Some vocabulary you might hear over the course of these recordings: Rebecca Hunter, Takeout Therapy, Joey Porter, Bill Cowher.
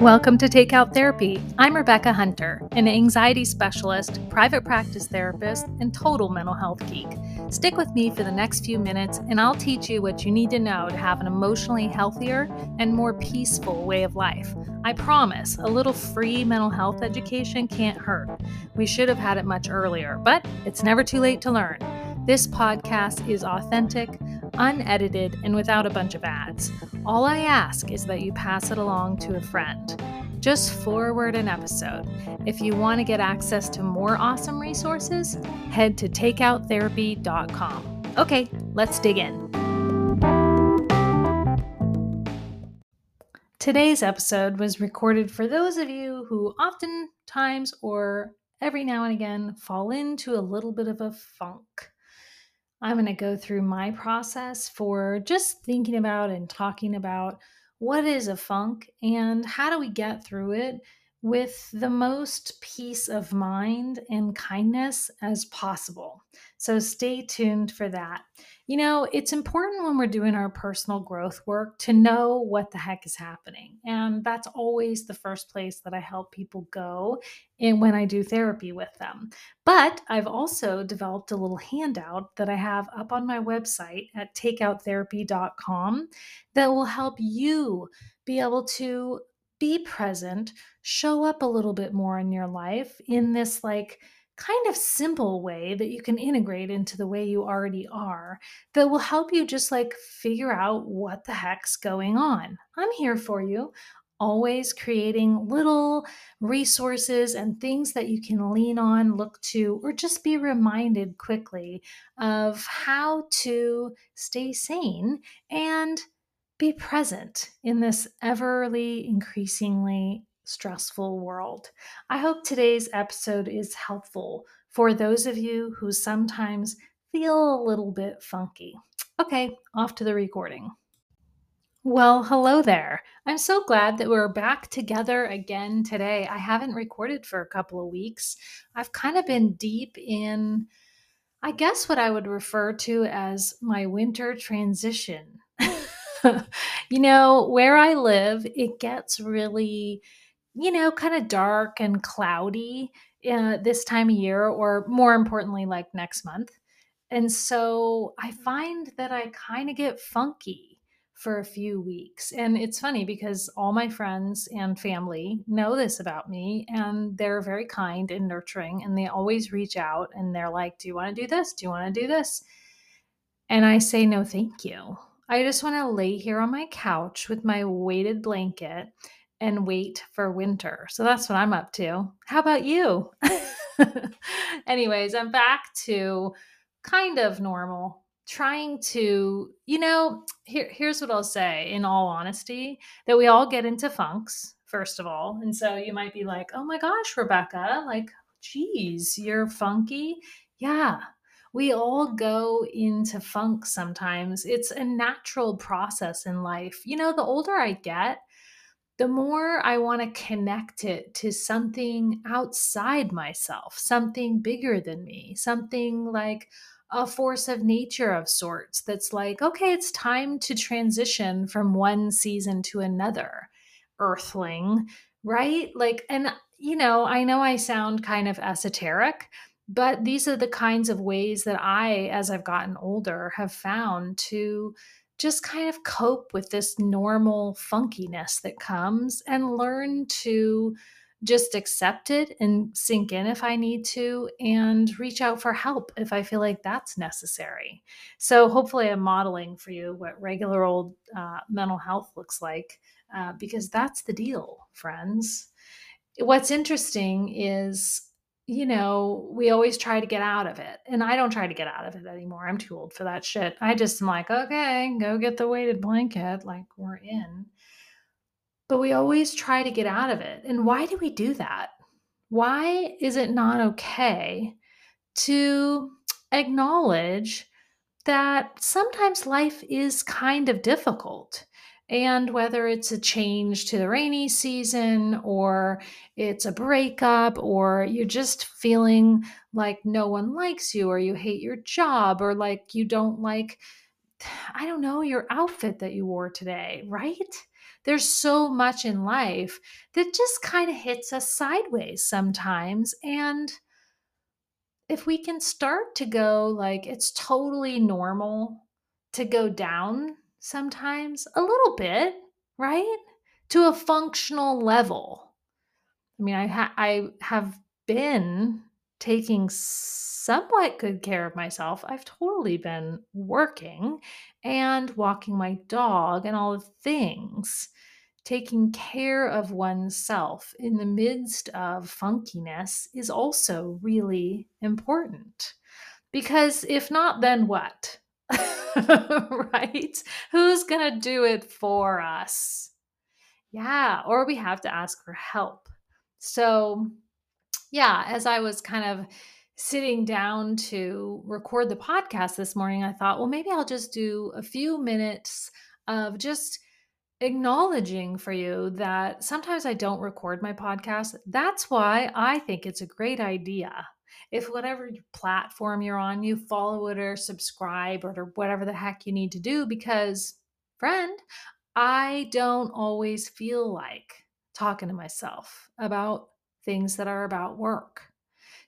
Welcome to Takeout Therapy. I'm Rebecca Hunter, an anxiety specialist, private practice therapist, and total mental health geek. Stick with me for the next few minutes and I'll teach you what you need to know to have an emotionally healthier and more peaceful way of life. I promise, a little free mental health education can't hurt. We should have had it much earlier, but it's never too late to learn. This podcast is authentic, unedited, and without a bunch of ads. All I ask is that you pass it along to a friend. Just forward an episode. If you want to get access to more awesome resources, head to takeouttherapy.com. Okay, let's dig in. Today's episode was recorded for those of you who oftentimes or every now and again fall into a little bit of a funk. I'm going to go through my process for just thinking about and talking about what is a funk and how do we get through it with the most peace of mind and kindness as possible. So stay tuned for that. You know, it's important when we're doing our personal growth work to know what the heck is happening. And that's always the first place that I help people go in when I do therapy with them. But I've also developed a little handout that I have up on my website at takeouttherapy.com that will help you be able to be present, show up a little bit more in your life in this like kind of simple way that you can integrate into the way you already are that will help you just like figure out what the heck's going on. I'm here for you, always creating little resources and things that you can lean on, look to, or just be reminded quickly of how to stay sane and be present in this everly increasingly stressful world. I hope today's episode is helpful for those of you who sometimes feel a little bit funky. Okay, off to the recording. Well, hello there. I'm so glad that we're back together again today. I haven't recorded for a couple of weeks. I've kind of been deep in, I guess, what I would refer to as my winter transition. You know, where I live, it gets really, kind of dark and cloudy this time of year, or more importantly, like next month. And so I find that I kind of get funky for a few weeks. And it's funny because all my friends and family know this about me, and they're very kind and nurturing, and they always reach out and they're like, do you want to do this? Do you want to do this? And I say, no, thank you. I just want to lay here on my couch with my weighted blanket and wait for winter. So that's what I'm up to. How about you? Anyways, I'm back to kind of normal, trying to, here's what I'll say in all honesty, that we all get into funks, first of all. And so you might be like, oh my gosh, Rebecca, like, geez, you're funky. Yeah. We all go into funk sometimes. It's a natural process in life. You know, the older I get, the more I want to connect it to something outside myself, something bigger than me, something like a force of nature of sorts that's like, okay, it's time to transition from one season to another, earthling, right? Like, and I know I sound kind of esoteric, but these are the kinds of ways that I, as I've gotten older, have found to just kind of cope with this normal funkiness that comes and learn to just accept it and sink in if I need to and reach out for help if I feel like that's necessary. So hopefully I'm modeling for you what regular old mental health looks like because that's the deal, friends. What's interesting is we always try to get out of it. And I don't try to get out of it anymore. I'm too old for that shit. I just am like, okay, go get the weighted blanket. Like we're in. But we always try to get out of it. And why do we do that? Why is it not okay to acknowledge that sometimes life is kind of difficult? And whether it's a change to the rainy season or it's a breakup or you're just feeling like no one likes you or you hate your job or like you don't like, your outfit that you wore today, right? There's so much in life that just kind of hits us sideways sometimes. And if we can start to go like, it's totally normal to go down sometimes a little bit, right? To a functional level. I mean, I have been taking somewhat good care of myself. I've totally been working and walking my dog and all the things, taking care of oneself in the midst of funkiness is also really important, because if not, then what? Right? Who's going to do it for us? Yeah. Or we have to ask for help. So yeah, as I was kind of sitting down to record the podcast this morning, I thought, well, maybe I'll just do a few minutes of just acknowledging for you that sometimes I don't record my podcast. That's why I think it's a great idea. If whatever platform you're on, you follow it or subscribe or whatever the heck you need to do, because, friend, I don't always feel like talking to myself about things that are about work.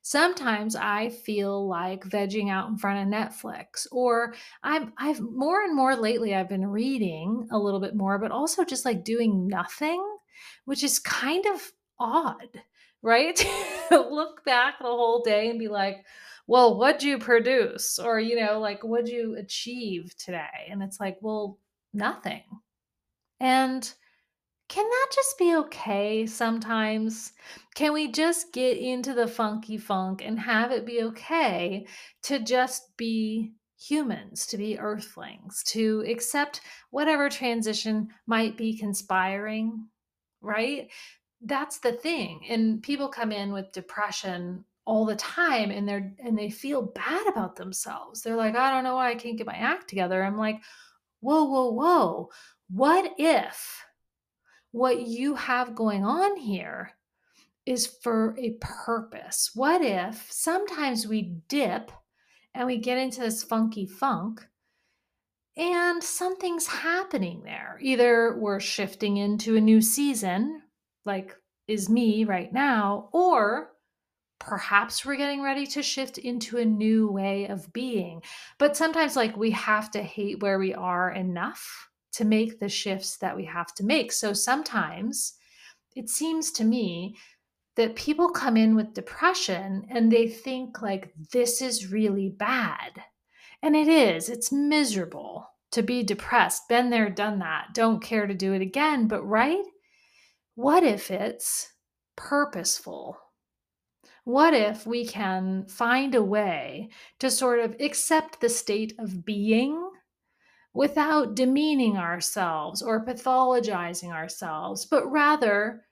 Sometimes I feel like vegging out in front of Netflix, or I've more and more lately, I've been reading a little bit more, but also just like doing nothing, which is kind of odd, right? Look back the whole day and be like, well, what'd you produce? Or, like, what'd you achieve today? And it's like, well, nothing. And can that just be okay sometimes? Can we just get into the funky funk and have it be okay to just be humans, to be earthlings, to accept whatever transition might be conspiring, right? That's the thing. And people come in with depression all the time and they feel bad about themselves. They're like, I don't know why I can't get my act together. I'm like, whoa. What if what you have going on here is for a purpose? What if sometimes we dip and we get into this funky funk and something's happening there? Either we're shifting into a new season, like is me right now, or perhaps we're getting ready to shift into a new way of being. But sometimes like we have to hate where we are enough to make the shifts that we have to make. So sometimes it seems to me that people come in with depression and they think like, this is really bad. And it is, it's miserable to be depressed. Been there, done that, don't care to do it again, but right? What if it's purposeful? What if we can find a way to sort of accept the state of being without demeaning ourselves or pathologizing ourselves, but rather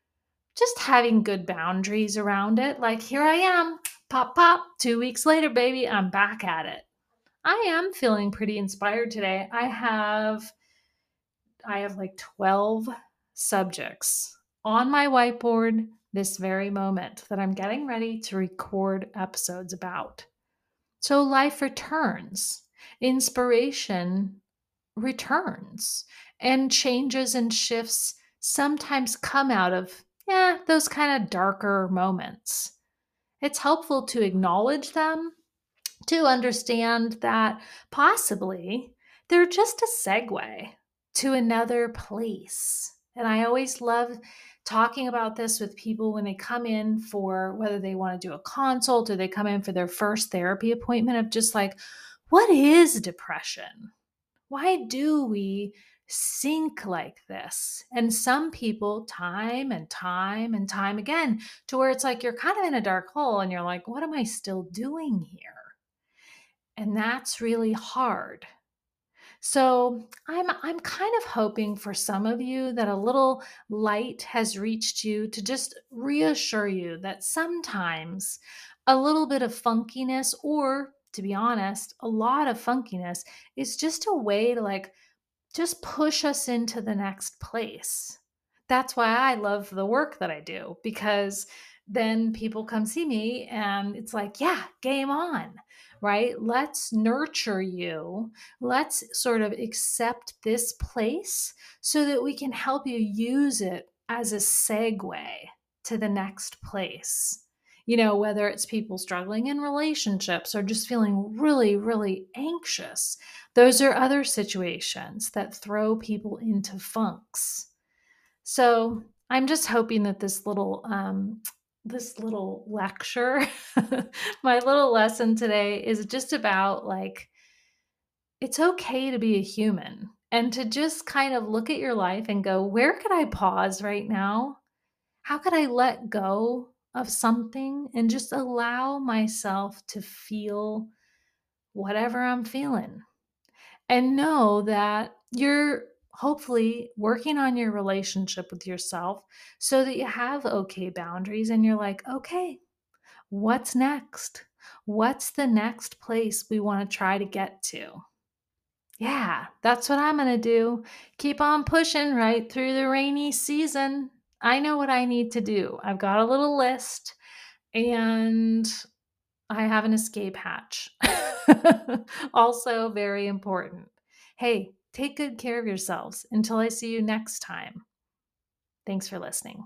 just having good boundaries around it? Like, here I am, pop, pop, 2 weeks later, baby, I'm back at it. I am feeling pretty inspired today. I have like 12 subjects on my whiteboard this very moment that I'm getting ready to record episodes about. So life returns, inspiration returns, and changes and shifts sometimes come out of those kind of darker moments. It's helpful to acknowledge them, to understand that possibly they're just a segue to another place. And I always love talking about this with people when they come in for, whether they want to do a consult or they come in for their first therapy appointment, of just like, what is depression? Why do we sink like this? And some people time and time again, to where it's like, you're kind of in a dark hole and you're like, what am I still doing here? And that's really hard. So I'm kind of hoping for some of you that a little light has reached you to just reassure you that sometimes a little bit of funkiness, or to be honest, a lot of funkiness, is just a way to like, just push us into the next place. That's why I love the work that I do, because then people come see me and it's like, yeah, game on, right? Let's nurture you. Let's sort of accept this place so that we can help you use it as a segue to the next place. You know, whether it's people struggling in relationships or just feeling really, really anxious, those are other situations that throw people into funks. So I'm just hoping that this little lecture, my little lesson today, is just about like, it's okay to be a human and to just kind of look at your life and go, where could I pause right now? How could I let go of something and just allow myself to feel whatever I'm feeling? And know that you're hopefully working on your relationship with yourself so that you have okay boundaries and you're like, okay, what's next? What's the next place we want to try to get to? Yeah, that's what I'm going to do. Keep on pushing right through the rainy season. I know what I need to do. I've got a little list and I have an escape hatch. Also very important. Hey, take good care of yourselves until I see you next time. Thanks for listening.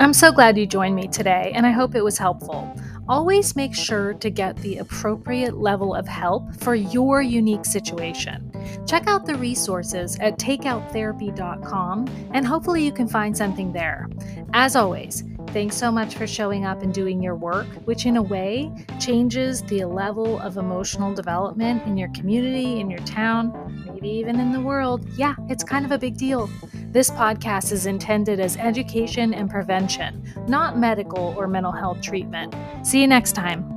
I'm so glad you joined me today, and I hope it was helpful. Always make sure to get the appropriate level of help for your unique situation. Check out the resources at takeouttherapy.com, and hopefully you can find something there. As always, thanks so much for showing up and doing your work, which in a way changes the level of emotional development in your community, in your town, maybe even in the world. Yeah, it's kind of a big deal. This podcast is intended as education and prevention, not medical or mental health treatment. See you next time.